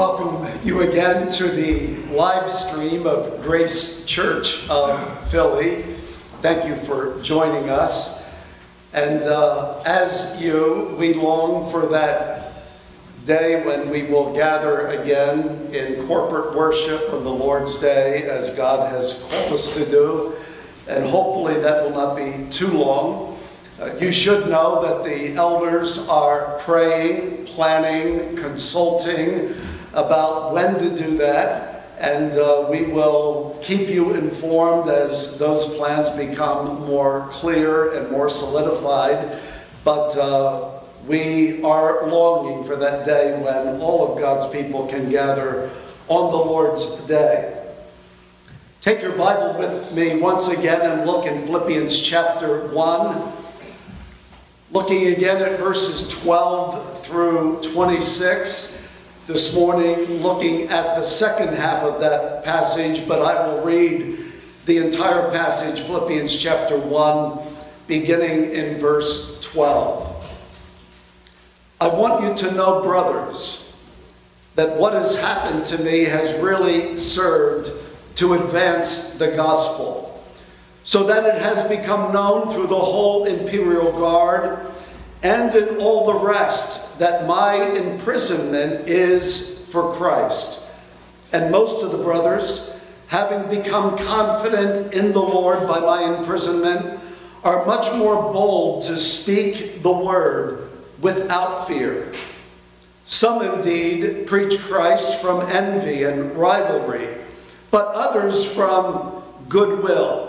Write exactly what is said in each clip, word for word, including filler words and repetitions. welcome you again to the live stream of Grace Church of Philly. Thank you for joining us. And uh, as you, we long for that day when we will gather again in corporate worship on the Lord's Day, as God has called us to do. And hopefully that will not be too long. Uh, you should know that the elders are praying, planning, consulting about when to do that, and uh, we will keep you informed as those plans become more clear and more solidified. But uh, we are longing for that day when all of God's people can gather on the Lord's Day. Take your Bible with me once again and look in Philippians chapter one, looking again at verses twelve through twenty-six this morning, looking at the second half of that passage, but I will read the entire passage, Philippians chapter one, beginning in verse twelve. I want you to know, brothers, that what has happened to me has really served to advance the gospel, so that it has become known through the whole Imperial Guard and in all the rest that my imprisonment is for Christ. And most of the brothers, having become confident in the Lord by my imprisonment, are much more bold to speak the word without fear. Some indeed preach Christ from envy and rivalry, but others from goodwill.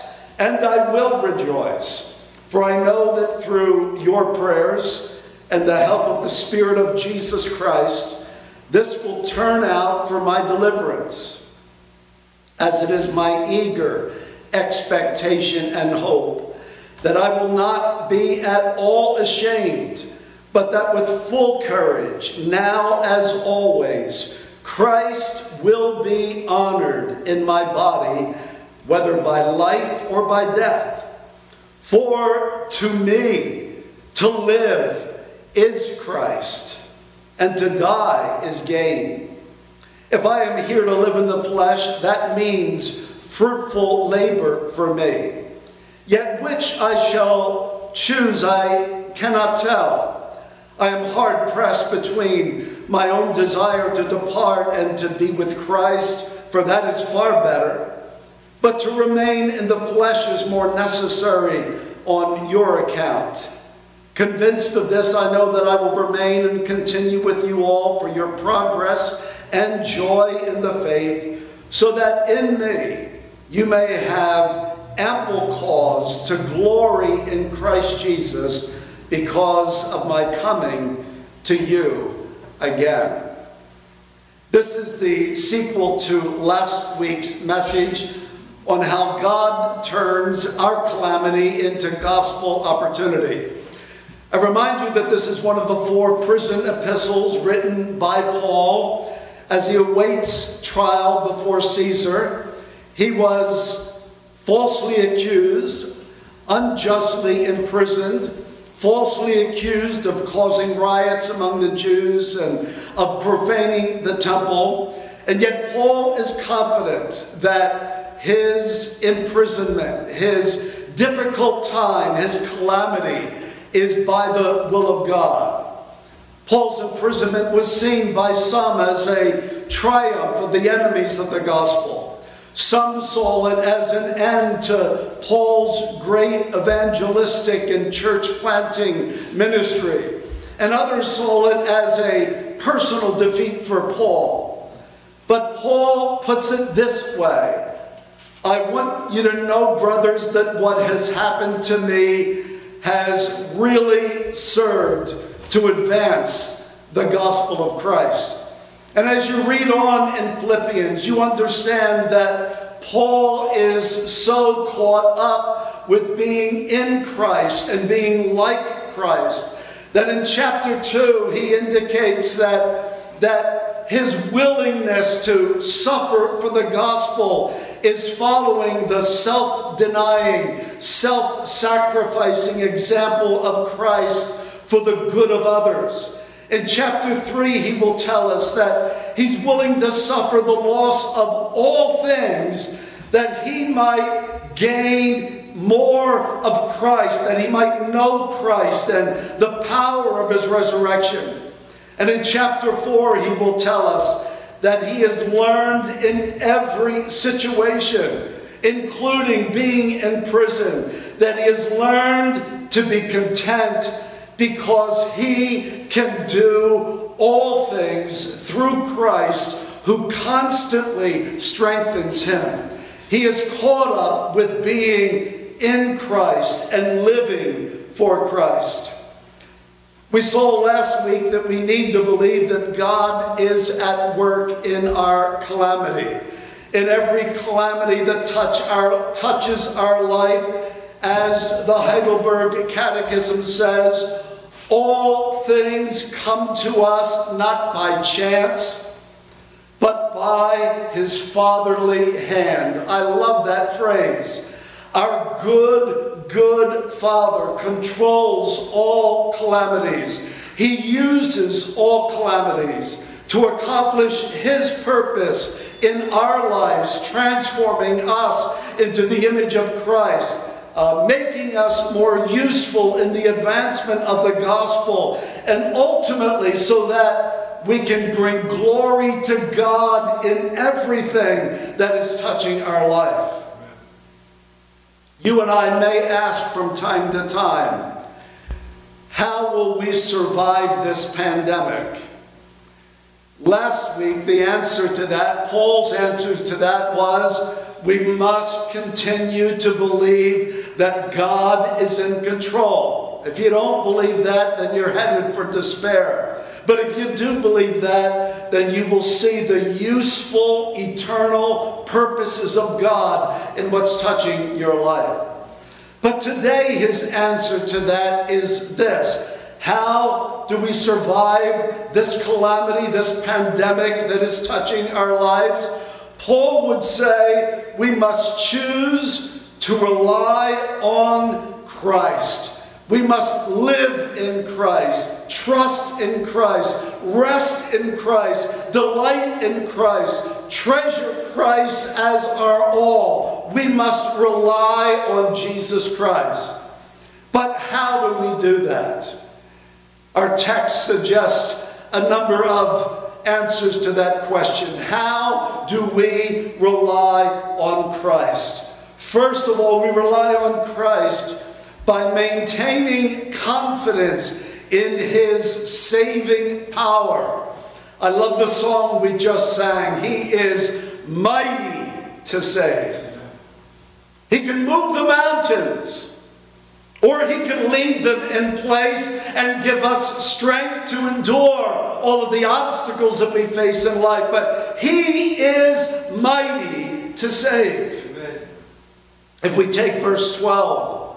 And I will rejoice, for I know that through your prayers and the help of the Spirit of Jesus Christ, this will turn out for my deliverance, as it is my eager expectation and hope that I will not be at all ashamed, but that with full courage, now as always, Christ will be honored in my body, whether by life or by death. For to me, to live is Christ, and to die is gain. If I am here to live in the flesh, that means fruitful labor for me. Yet which I shall choose, I cannot tell. I am hard pressed between my own desire to depart and to be with Christ, for that is far better. But to remain in the flesh is more necessary on your account. Convinced of this, I know that I will remain and continue with you all for your progress and joy in the faith, so that in me you may have ample cause to glory in Christ Jesus because of my coming to you again. This is the sequel to last week's message on how God turns our calamity into gospel opportunity. I remind you that this is one of the four prison epistles written by Paul as he awaits trial before Caesar. He was falsely accused, unjustly imprisoned, falsely accused of causing riots among the Jews and of profaning the temple. And yet Paul is confident that his imprisonment, his difficult time, his calamity is by the will of God. Paul's imprisonment was seen by some as a triumph of the enemies of the gospel. Some saw it as an end to Paul's great evangelistic and church planting ministry, and others saw it as a personal defeat for Paul. But Paul puts it this way: I want you to know, brothers, that what has happened to me has really served to advance the gospel of Christ. And as you read on in Philippians, you understand that Paul is so caught up with being in Christ and being like Christ, that in chapter two, he indicates that, that his willingness to suffer for the gospel is following the self-denying, self-sacrificing example of Christ for the good of others. In chapter three, he will tell us that he's willing to suffer the loss of all things that he might gain more of Christ, that he might know Christ and the power of his resurrection. And in chapter four, he will tell us that he has learned in every situation, including being in prison, that he has learned to be content because he can do all things through Christ who constantly strengthens him. He is caught up with being in Christ and living for Christ. We saw last week that we need to believe that God is at work in our calamity, in every calamity that touch our, touches our life. As the Heidelberg Catechism says, all things come to us not by chance, but by his fatherly hand. I love that phrase. Our good, good Father controls all calamities. He uses all calamities to accomplish his purpose in our lives, transforming us into the image of Christ, uh, making us more useful in the advancement of the gospel, and ultimately so that we can bring glory to God in everything that is touching our life. You and I may ask from time to time, how will we survive this pandemic? Last week, the answer to that, Paul's answer to that was, we must continue to believe that God is in control. If you don't believe that, then you're headed for despair. But if you do believe that, then you will see the useful, eternal purposes of God in what's touching your life. But today, his answer to that is this. How do we survive this calamity, this pandemic that is touching our lives? Paul would say we must choose to rely on Christ. We must live in Christ, trust in Christ, rest in Christ, delight in Christ, treasure Christ as our all. We must rely on Jesus Christ. But how do we do that? Our text suggests a number of answers to that question. How do we rely on Christ? First of all, we rely on Christ by maintaining confidence in his saving power. I love the song we just sang. He is mighty to save. He can move the mountains, or he can leave them in place and give us strength to endure all of the obstacles that we face in life. But he is mighty to save. Amen. If we take verse twelve,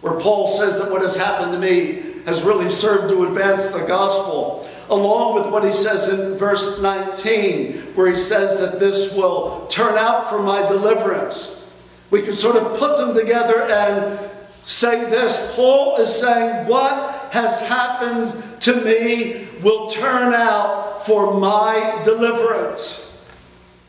where Paul says that what has happened to me has really served to advance the gospel, along with what he says in verse nineteen, where he says that this will turn out for my deliverance, we can sort of put them together and say this. Paul is saying, what has happened to me will turn out for my deliverance.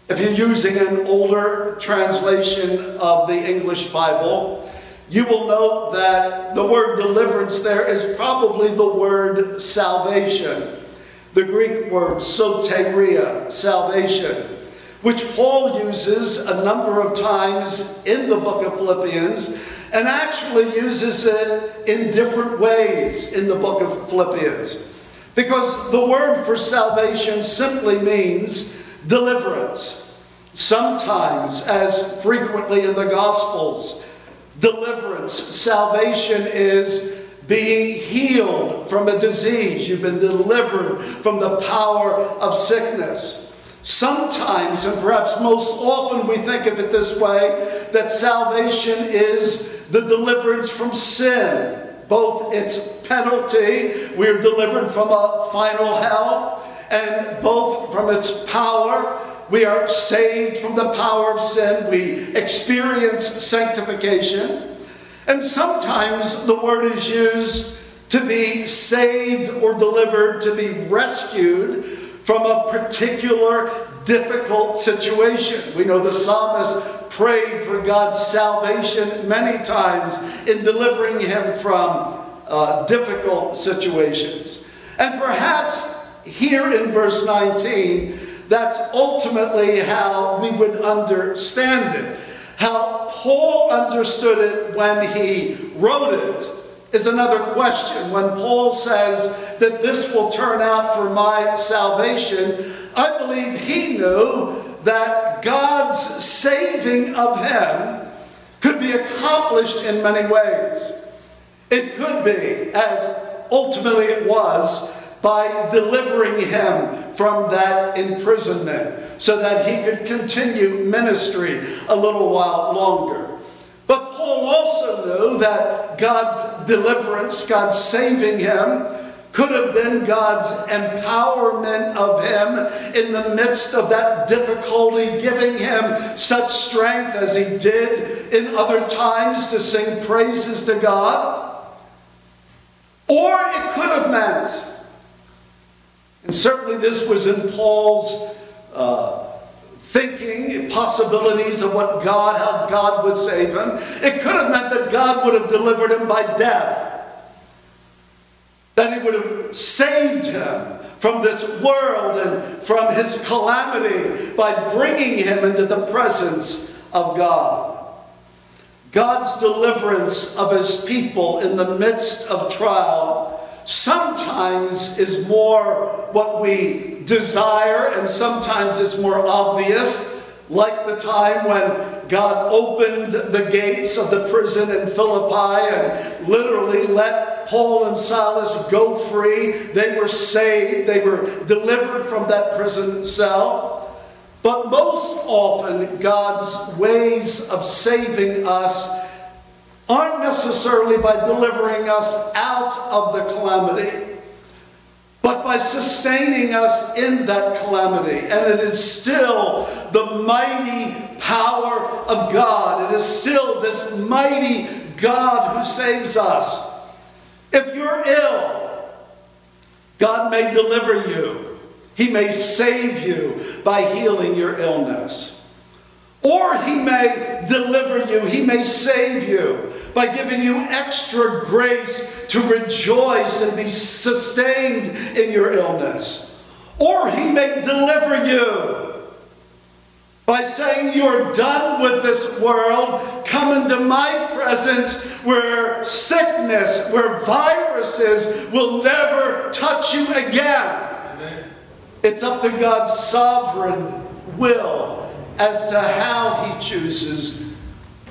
If you're using an older translation of the English Bible, you will note that the word deliverance there is probably the word salvation, the Greek word soteria, salvation, which Paul uses a number of times in the book of Philippians, and actually uses it in different ways in the book of Philippians. Because the word for salvation simply means deliverance. Sometimes, as frequently in the Gospels, deliverance, salvation is being healed from a disease. You've been delivered from the power of sickness. Sometimes, and perhaps most often, we think of it this way, that salvation is the deliverance from sin, both its penalty, we are delivered from a final hell, and both from its power, we are saved from the power of sin, we experience sanctification. And sometimes the word is used to be saved or delivered, to be rescued from a particular difficult situation. We know the psalmist prayed for God's salvation many times in delivering him from uh, difficult situations. And perhaps here in verse nineteen, that's ultimately how we would understand it. How Paul understood it when he wrote it is another question. When Paul says that this will turn out for my salvation, I believe he knew that God's saving of him could be accomplished in many ways. It could be, as ultimately it was, by delivering him from that imprisonment so that he could continue ministry a little while longer. But Paul also knew that God's deliverance, God's saving him, could have been God's empowerment of him in the midst of that difficulty, giving him such strength as he did in other times to sing praises to God. Or it could have meant, and certainly this was in Paul's uh, thinking, possibilities of what God, how God would save him. It could have meant that God would have delivered him by death. That he would have saved him from this world and from his calamity by bringing him into the presence of God. God's deliverance of his people in the midst of trial sometimes is more what we desire, and sometimes it's more obvious, like the time when God opened the gates of the prison in Philippi and literally let Paul and Silas go free. They were saved. They were delivered from that prison cell. But most often, God's ways of saving us aren't necessarily by delivering us out of the calamity, but by sustaining us in that calamity. And it is still the mighty power of God. It is still this mighty God who saves us. If you're ill, God may deliver you. He may save you by healing your illness. Or he may deliver you, he may save you by giving you extra grace to rejoice and be sustained in your illness. Or he may deliver you by saying you're done with this world, come into my presence where sickness, where viruses will never touch you again. Amen. It's up to God's sovereign will as to how he chooses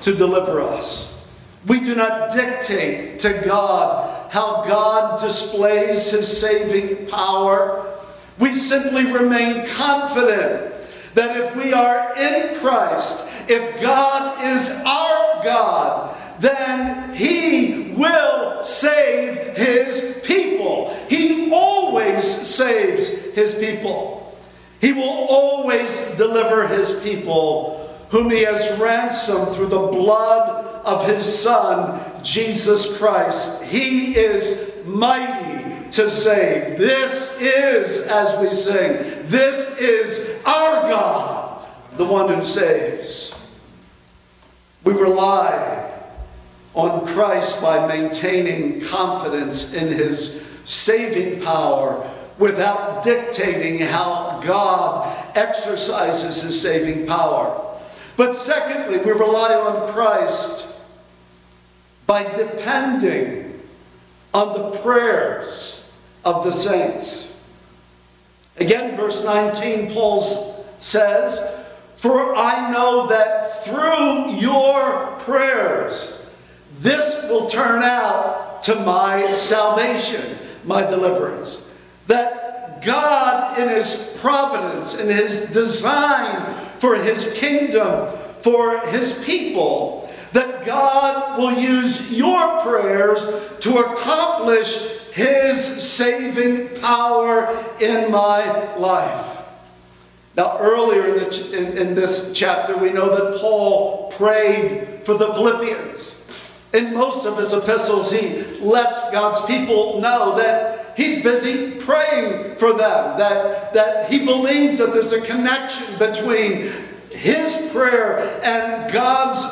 to deliver us. We do not dictate to God how God displays his saving power. We simply remain confident that if we are in Christ, if God is our God, then he will save his people. He always saves his people. He will always deliver his people, whom he has ransomed through the blood of his Son, Jesus Christ. He is mighty to save. This is, as we sing, this is our God, the one who saves. We rely on Christ by maintaining confidence in his saving power, without dictating how God exercises his saving power. But secondly, we rely on Christ by depending on the prayers of the saints. Again, verse nineteen, Paul says, "For I know that through your prayers, this will turn out God to my salvation, my deliverance. That God in His providence, in His design for His kingdom, for His people, that God will use your prayers to accomplish His saving power in my life. Now, earlier in, the ch in, in this chapter, we know that Paul prayed for the Philippians. In most of his epistles, he lets God's people know that he's busy praying for them, that, that he believes that there's a connection between his prayer and God's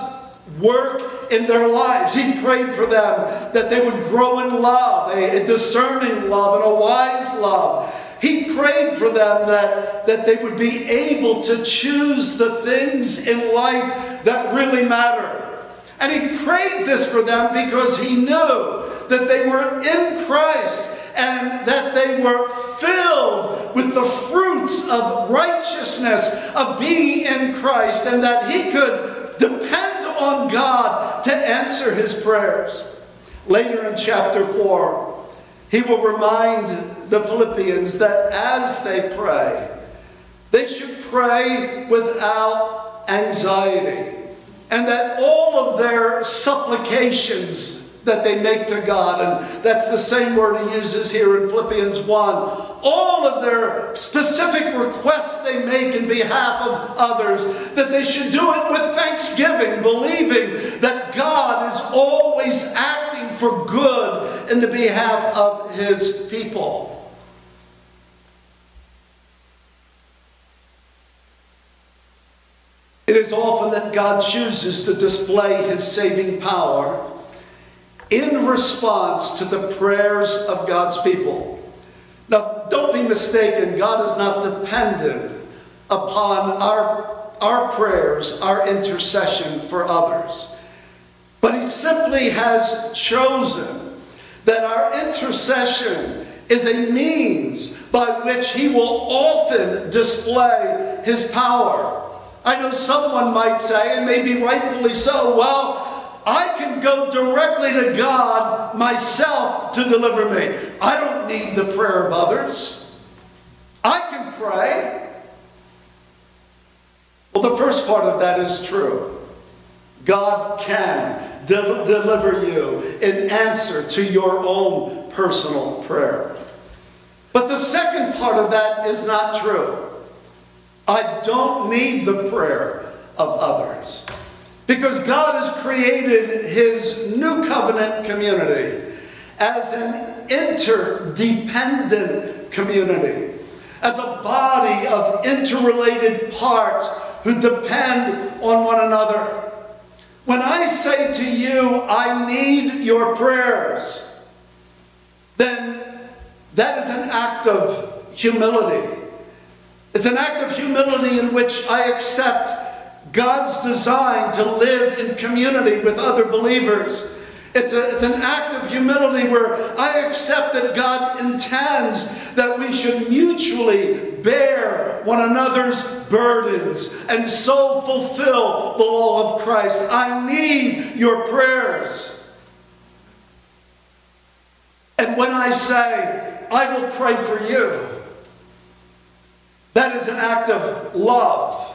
work in their lives. He prayed for them that they would grow in love, a, a discerning love and a wise love. He prayed for them that, that they would be able to choose the things in life that really matter. And he prayed this for them because he knew that they were in Christ and that they were filled with the fruits of righteousness, of being in Christ, and that he could depend on God to answer his prayers. Later in chapter four, he will remind the Philippians that as they pray, they should pray without anxiety, and that all of their supplications that they make to God, and that's the same word he uses here in Philippians one, all of their specific requests they make in behalf of others, that they should do it with thanksgiving, believing that God is always acting for good in the behalf of his people. It is often that God chooses to display his saving power in response to the prayers of God's people. Now, don't be mistaken, God is not dependent upon our, our prayers, our intercession for others. But he simply has chosen that our intercession is a means by which he will often display his power. I know someone might say, and maybe rightfully so, well, I can go directly to God myself to deliver me. I don't need the prayer of others. I can pray. Well, the first part of that is true. God can de deliver you in answer to your own personal prayer. But the second part of that is not true. I don't need the prayer of others, because God has created his new covenant community as an interdependent community, as a body of interrelated parts who depend on one another. When I say to you, I need your prayers, then that is an act of humility. It's an act of humility in which I accept God's design to live in community with other believers. It's, a, it's an act of humility where I accept that God intends that we should mutually bear one another's burdens and so fulfill the law of Christ. I need your prayers. And when I say, I will pray for you, that is an act of love.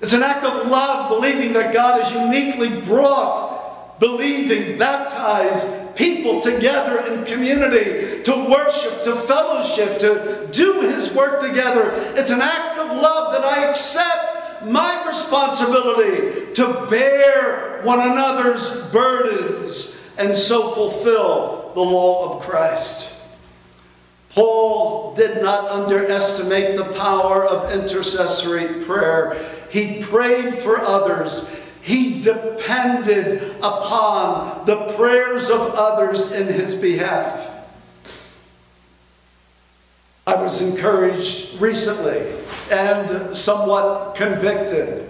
It's an act of love, believing that God has uniquely brought believing, baptized people together in community to worship, to fellowship, to do his work together. It's an act of love that I accept my responsibility to bear one another's burdens and so fulfill the law of Christ. Paul did not underestimate the power of intercessory prayer. He prayed for others. He depended upon the prayers of others in his behalf. I was encouraged recently and somewhat convicted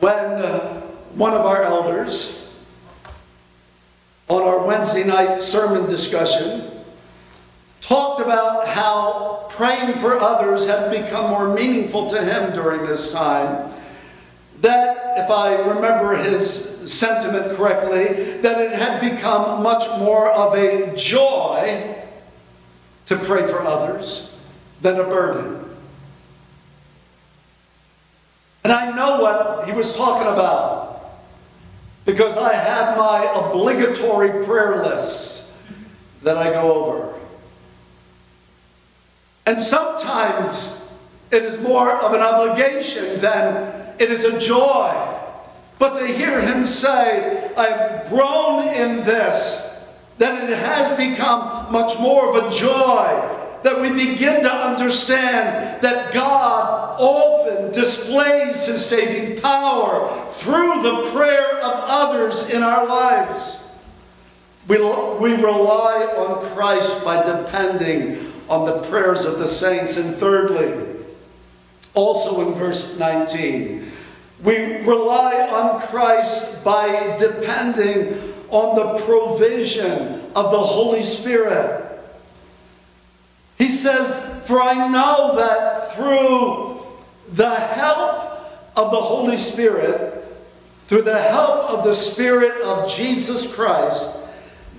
when uh, one of our elders, on our Wednesday night sermon discussion, talked about how praying for others had become more meaningful to him during this time that, if I remember his sentiment correctly, that it had become much more of a joy to pray for others than a burden. And I know what he was talking about, because I have my obligatory prayer list that I go over. And sometimes it is more of an obligation than it is a joy. But to hear him say, I've grown in this, that it has become much more of a joy, that we begin to understand that God often displays his saving power through the prayer of others in our lives. We, we rely on Christ by depending on the prayers of the saints. And thirdly, also in verse nineteen, we rely on Christ by depending on the provision of the Holy Spirit. He says, for I know that through the help of the Holy Spirit, through the help of the Spirit of Jesus Christ,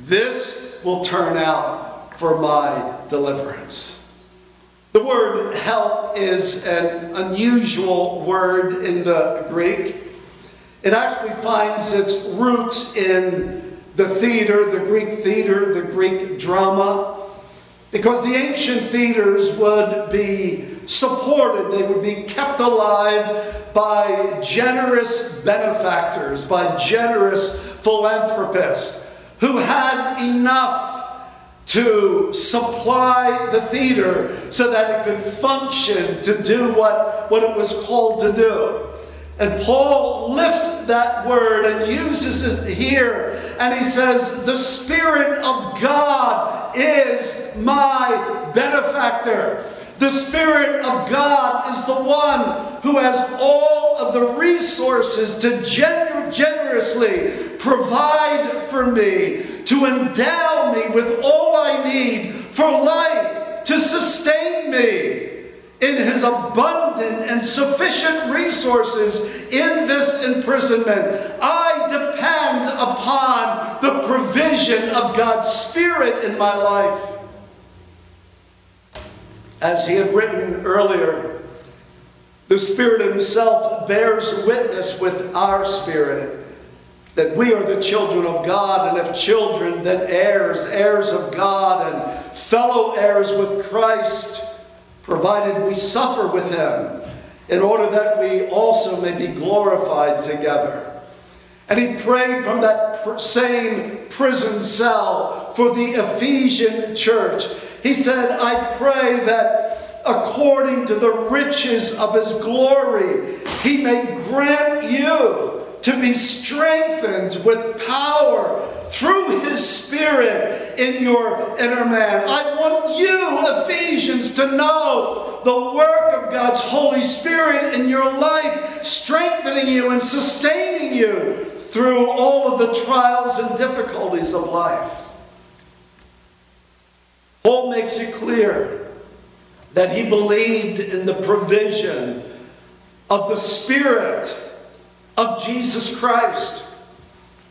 this will turn out for my deliverance. The word help is an unusual word in the Greek. It actually finds its roots in the theater, the Greek theater, the Greek drama. Because the ancient theaters would be supported, they would be kept alive by generous benefactors, by generous philanthropists who had enough to supply the theater so that it could function to do what, what it was called to do. And Paul lifts that word and uses it here, and he says, the Spirit of God is my benefactor. The Spirit of God is the one who has all of the resources to gener- generously provide for me, to endow me with all I need for life, to sustain me in his abundant and sufficient resources in this imprisonment. I depend upon the provision of God's Spirit in my life. As he had written earlier, the Spirit himself bears witness with our spirit that we are the children of God, and if children, then heirs, heirs of God, and fellow heirs with Christ, provided we suffer with him, in order that we also may be glorified together. And he prayed from that same prison cell for the Ephesian church. He said, I pray that according to the riches of his glory, he may grant you to be strengthened with power through his Spirit in your inner man. I want you, Ephesians, to know the work of God's Holy Spirit in your life, strengthening you and sustaining you through all of the trials and difficulties of life. Paul makes it clear that he believed in the provision of the Spirit of Jesus Christ.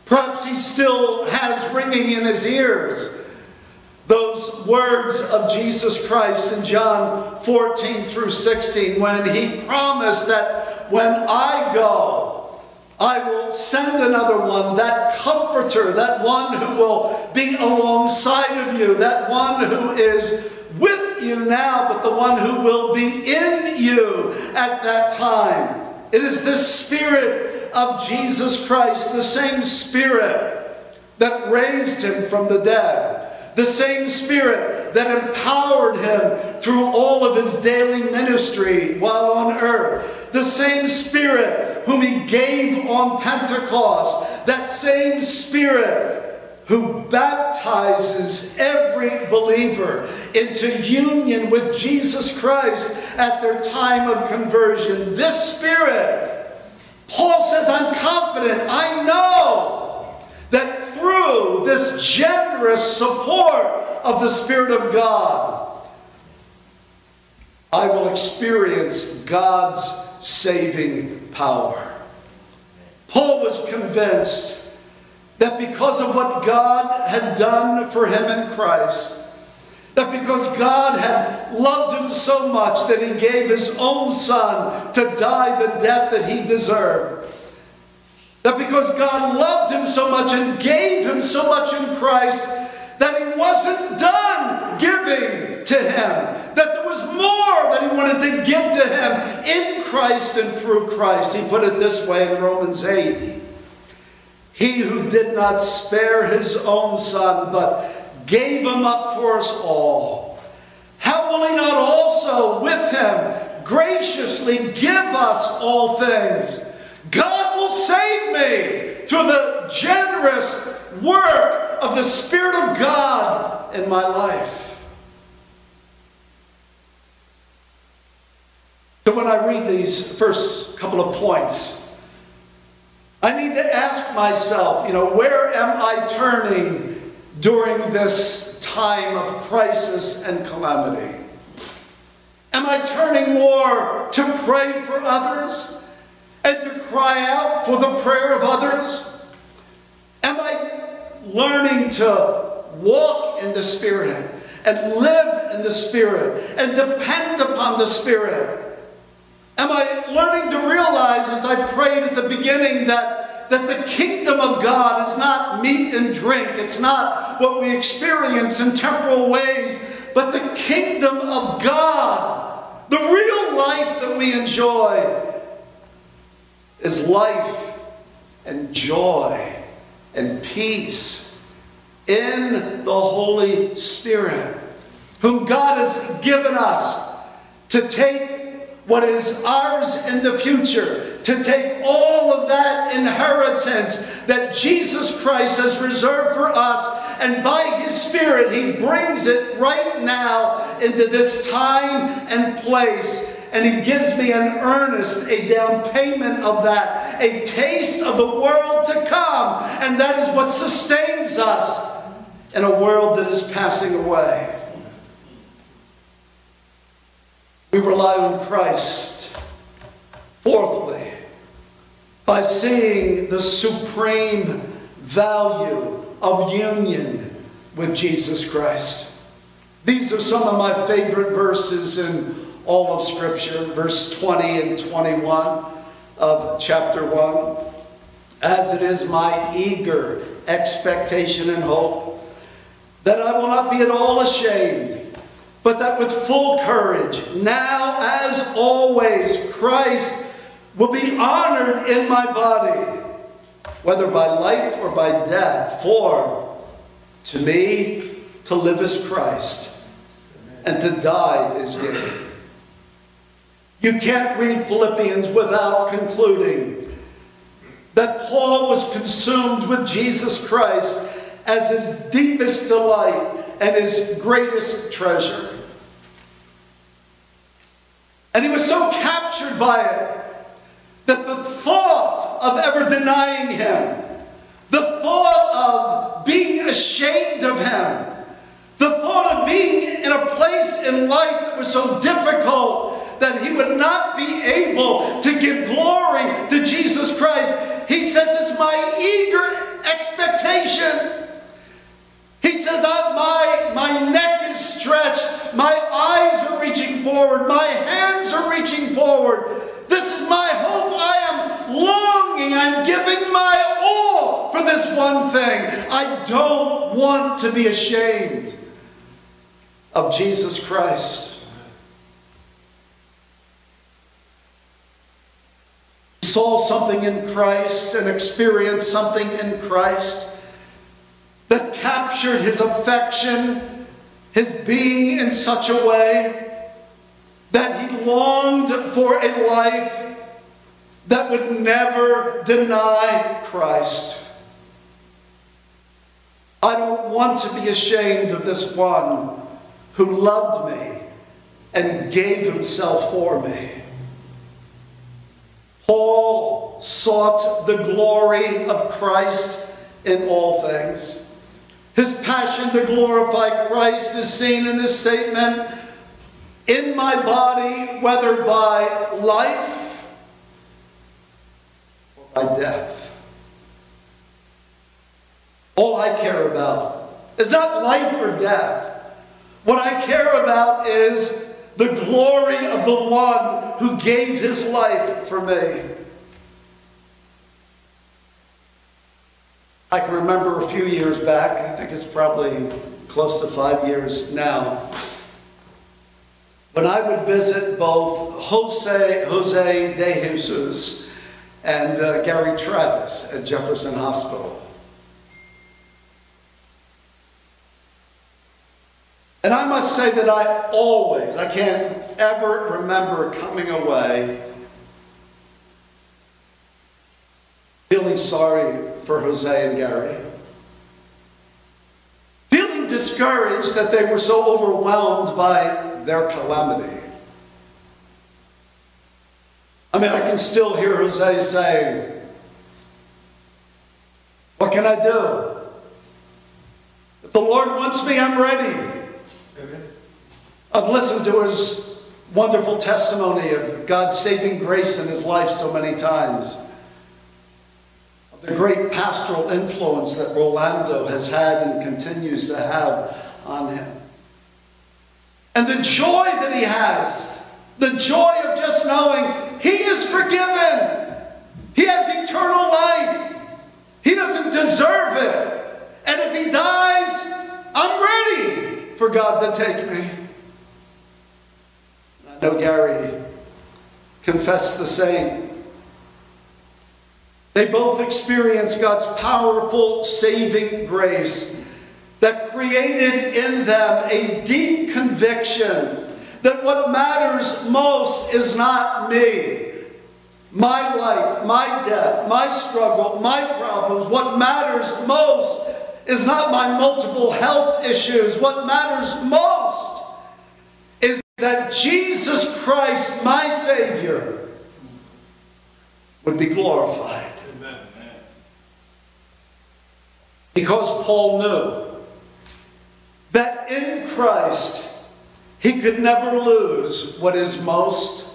Perhaps he still has ringing in his ears those words of Jesus Christ in John fourteen through sixteen, when he promised that when I go, I will send another one, that comforter, that one who will be alongside of you, that one who is with you now, but the one who will be in you at that time. It is this Spirit of Jesus Christ, the same Spirit that raised him from the dead, the same Spirit that empowered him through all of his daily ministry while on earth, the same Spirit whom he gave on Pentecost, that same Spirit who baptizes every believer into union with Jesus Christ at their time of conversion. This Spirit, Paul says, I'm confident, I know that through this generous support of the Spirit of God, I will experience God's saving power. Paul was convinced that because of what God had done for him in Christ, that because God had loved him so much that he gave his own son to die the death that he deserved, that because God loved him so much and gave him so much in Christ, that he wasn't done giving to him, that there was more that he wanted to give to him in Christ and through Christ. He put it this way in Romans eight. He who did not spare his own son, but gave him up for us all, how will he not also with him graciously give us all things? God will save me through the generous work of the Spirit of God in my life. So when I read these first couple of points, I need to ask myself, you know, where am I turning during this time of crisis and calamity? Am I turning more to pray for others and to cry out for the prayer of others? Am I learning to walk in the Spirit and live in the Spirit and depend upon the Spirit? Am I learning to realize, as I prayed at the beginning, that, that the kingdom of God is not meat and drink. It's not what we experience in temporal ways, but the kingdom of God, the real life that we enjoy, is life and joy and peace in the Holy Spirit, whom God has given us to take what is ours in the future, to take all of that inheritance that Jesus Christ has reserved for us, and by His Spirit He brings it right now into this time and place, and He gives me an earnest, a down payment of that, a taste of the world to come, and that is what sustains us in a world that is passing away. We rely on Christ. Fourthly, by seeing the supreme value of union with Jesus Christ. These are some of my favorite verses in all of Scripture. Verse twenty and twenty-one of chapter one. As it is my eager expectation and hope that I will not be at all ashamed, but that with full courage, now as always, Christ will be honored in my body, whether by life or by death. For to me, to live is Christ, and to die is gain. You can't read Philippians without concluding that Paul was consumed with Jesus Christ as his deepest delight and his greatest treasure. And he was so captured by it that the thought of ever denying him, the thought of being ashamed of him, the thought of being in a place in life that was so difficult that he would not be able to give glory to Jesus Christ, he says, it's my eager expectation. He says, my, my neck is stretched, my eyes are reaching forward, my hands are reaching forward. This is my hope. I am longing, I'm giving my all for this one thing. I don't want to be ashamed of Jesus Christ. He saw something in Christ and experienced something in Christ that captured his affection, his being in such a way that he longed for a life that would never deny Christ. I don't want to be ashamed of this one who loved me and gave himself for me. Paul sought the glory of Christ in all things. His passion to glorify Christ is seen in this statement, in my body, whether by life or by death. All I care about is not life or death. What I care about is the glory of the one who gave his life for me. I can remember a few years back, I think it's probably close to five years now, when I would visit both Jose, Jose De Jesus and uh, Gary Travis at Jefferson Hospital. And I must say that I always, I can't ever remember coming away feeling sorry for Jose and Gary. Feeling discouraged that they were so overwhelmed by their calamity. I mean, I can still hear Jose saying, "What can I do? If the Lord wants me, I'm ready." I've listened to his wonderful testimony of God's saving grace in his life so many times, of the great pastoral influence that Rolando has had and continues to have on him. And the joy that he has, the joy of just knowing he is forgiven. He has eternal life. He doesn't deserve it. And if he dies, I'm ready for God to take me. No, Gary confessed the same. They both experienced God's powerful saving grace that created in them a deep conviction that what matters most is not me, my life, my death, my struggle, my problems. What matters most is not my multiple health issues. What matters most that Jesus Christ, my Savior, would be glorified. Amen. Because Paul knew that in Christ he could never lose what is most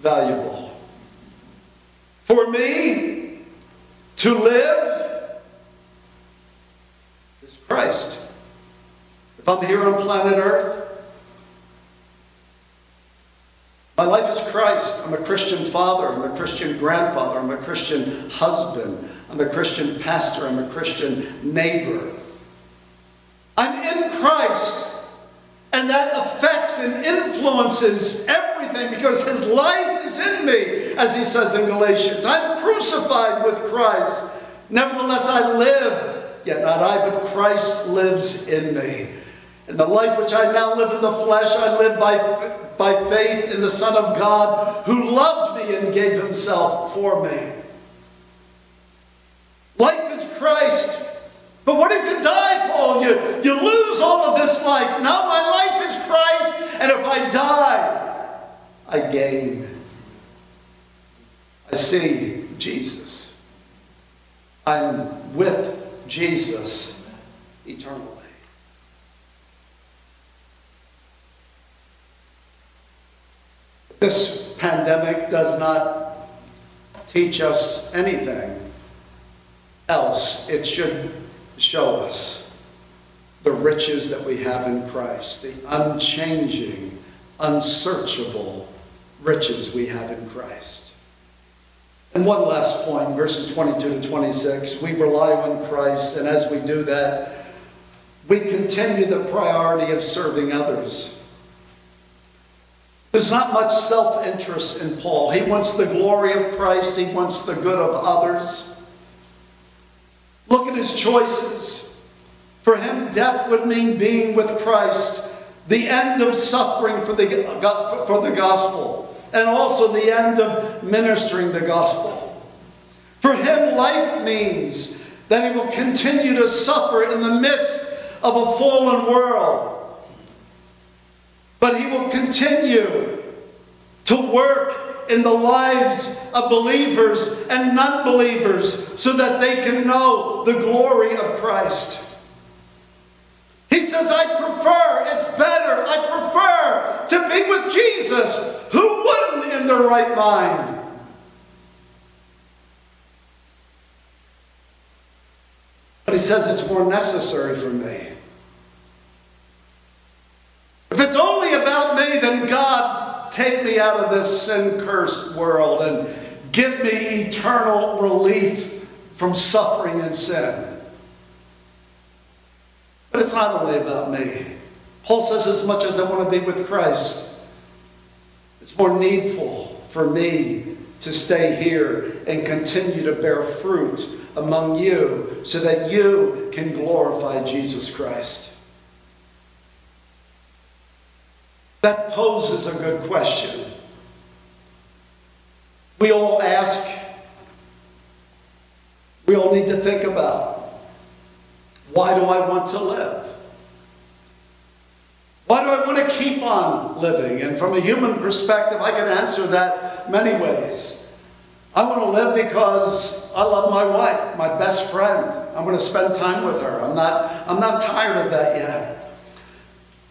valuable. For me, to live is Christ. If I'm here on planet Earth, my life is Christ. I'm a Christian father. I'm a Christian grandfather. I'm a Christian husband. I'm a Christian pastor. I'm a Christian neighbor. I'm in Christ, and that affects and influences everything because his life is in me, as he says in Galatians. I'm crucified with Christ. Nevertheless, I live, yet not I, but Christ lives in me. And the life which I now live in the flesh, I live by by faith in the Son of God who loved me and gave himself for me. Life is Christ. But what if you die, Paul? You, you lose all of this life. Now my life is Christ, and if I die, I gain. I see Jesus. I'm with Jesus eternally. This pandemic does not teach us anything else. It should show us the riches that we have in Christ, the unchanging, unsearchable riches we have in Christ. And one last point, verses twenty-two to twenty-six, we rely on Christ, and as we do that, we continue the priority of serving others. There's not much self-interest in Paul. He wants the glory of Christ. He wants the good of others. Look at his choices. For him, death would mean being with Christ, the end of suffering for the, for the gospel, and also the end of ministering the gospel. For him, life means that he will continue to suffer in the midst of a fallen world. But he will continue to work in the lives of believers and non-believers so that they can know the glory of Christ. He says, I prefer, it's better, I prefer to be with Jesus. Who wouldn't in their right mind? But he says it's more necessary for me. If it's only about me, then God, take me out of this sin-cursed world and give me eternal relief from suffering and sin. But it's not only about me. Paul says, as much as I want to be with Christ, it's more needful for me to stay here and continue to bear fruit among you so that you can glorify Jesus Christ. That poses a good question. We all ask, we all need to think about, why do I want to live? Why do I want to keep on living? And from a human perspective, I can answer that many ways. I want to live because I love my wife, my best friend. I want to spend time with her. I'm not, I'm not tired of that yet.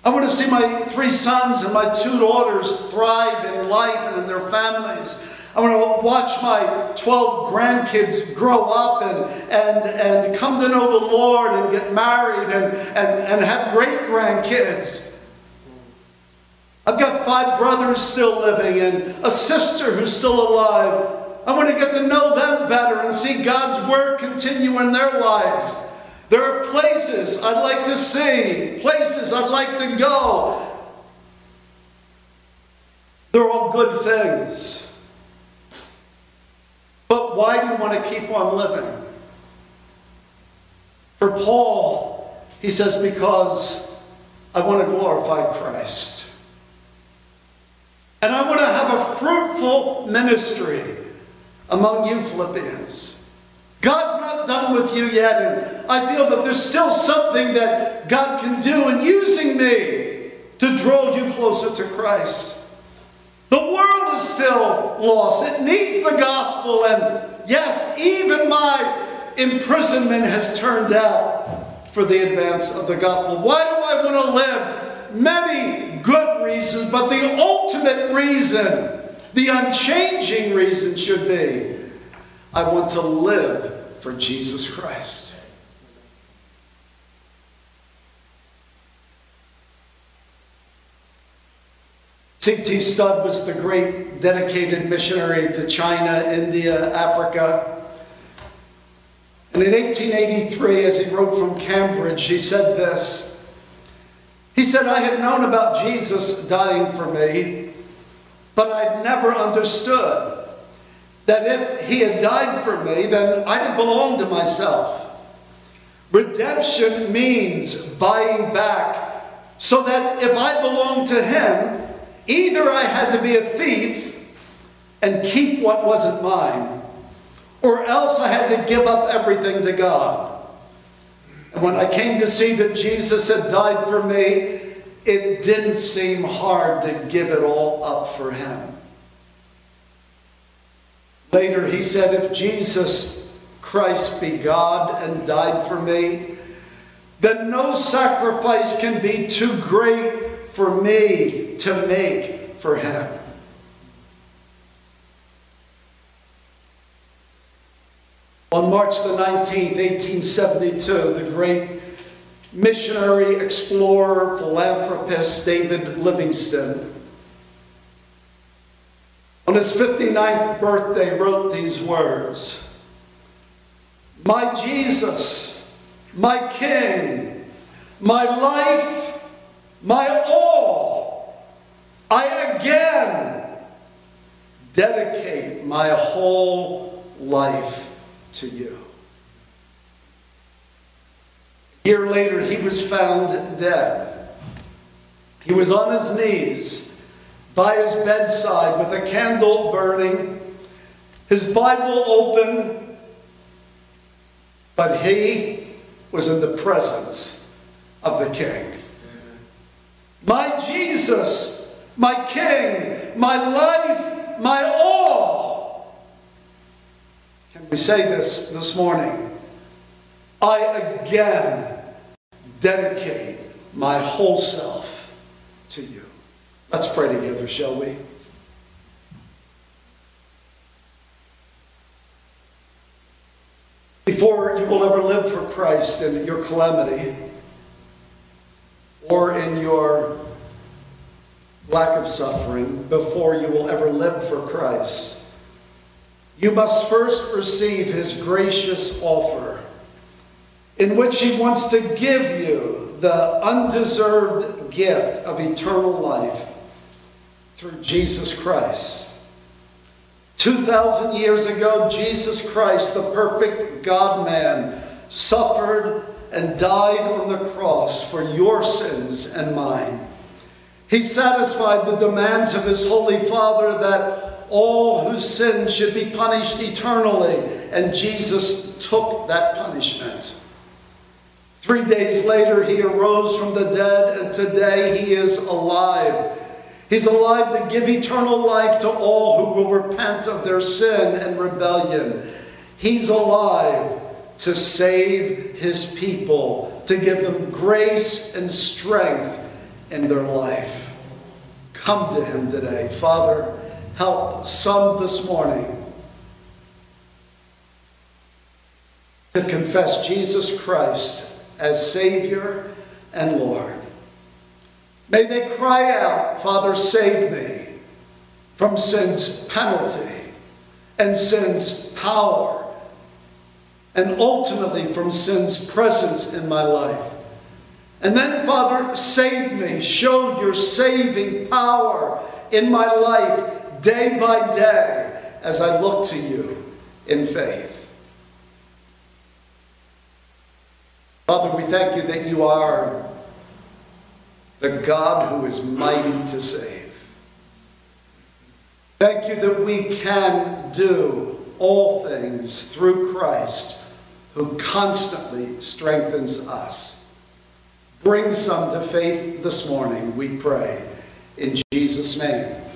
I want to see my three sons and my two daughters thrive in life and in their families. I want to watch my twelve grandkids grow up and, and, and come to know the Lord and get married and, and, and have great grandkids. I've got five brothers still living and a sister who's still alive. I want to get to know them better and see God's Word continue in their lives. There are places I'd like to see, places I'd like to go. They're all good things. But why do you want to keep on living? For Paul, he says, because I want to glorify Christ. And I want to have a fruitful ministry among you Philippians. God's not done with you yet, and I feel that there's still something that God can do in using me to draw you closer to Christ. The world is still lost. It needs the gospel, and yes, even my imprisonment has turned out for the advance of the gospel. Why do I want to live? Many good reasons, but the ultimate reason, the unchanging reason, should be, I want to live for Jesus Christ. C T Studd was the great dedicated missionary to China, India, Africa. And in eighteen eighty-three, as he wrote from Cambridge, he said this. He said, I had known about Jesus dying for me, but I'd never understood that if he had died for me, then I didn't belong to myself. Redemption means buying back, so that if I belonged to him, either I had to be a thief and keep what wasn't mine, or else I had to give up everything to God. And when I came to see that Jesus had died for me, it didn't seem hard to give it all up for him. Later he said, if Jesus Christ be God and died for me, then no sacrifice can be too great for me to make for him. On March the nineteenth, eighteen seventy-two, the great missionary, explorer, philanthropist David Livingstone, on his fifty-ninth birthday, wrote these words. My Jesus, my King, my life, my all, I again dedicate my whole life to you. A year later, he was found dead. He was on his knees by his bedside with a candle burning, his Bible open, but he was in the presence of the King. My Jesus, my King, my life, my all. We say this this morning. I again dedicate my whole self to you. Let's pray together, shall we? before you will ever live for Christ in your calamity or in your lack of suffering, before you will ever live for Christ, you must first receive his gracious offer in which he wants to give you the undeserved gift of eternal life through Jesus Christ. two thousand years ago, Jesus Christ, the perfect God-man, suffered and died on the cross for your sins and mine. He satisfied the demands of his Holy Father that all who sin should be punished eternally, and Jesus took that punishment. Three days later, he arose from the dead, and today he is alive. He's alive to give eternal life to all who will repent of their sin and rebellion. He's alive to save his people, to give them grace and strength in their life. Come to him today. Father, help some this morning to confess Jesus Christ as Savior and Lord. May they cry out, Father, save me from sin's penalty and sin's power, and ultimately from sin's presence in my life. And then, Father, save me. Show your saving power in my life day by day as I look to you in faith. Father, we thank you that you are the God who is mighty to save. Thank you that we can do all things through Christ, who constantly strengthens us. Bring some to faith this morning, we pray, in Jesus' name.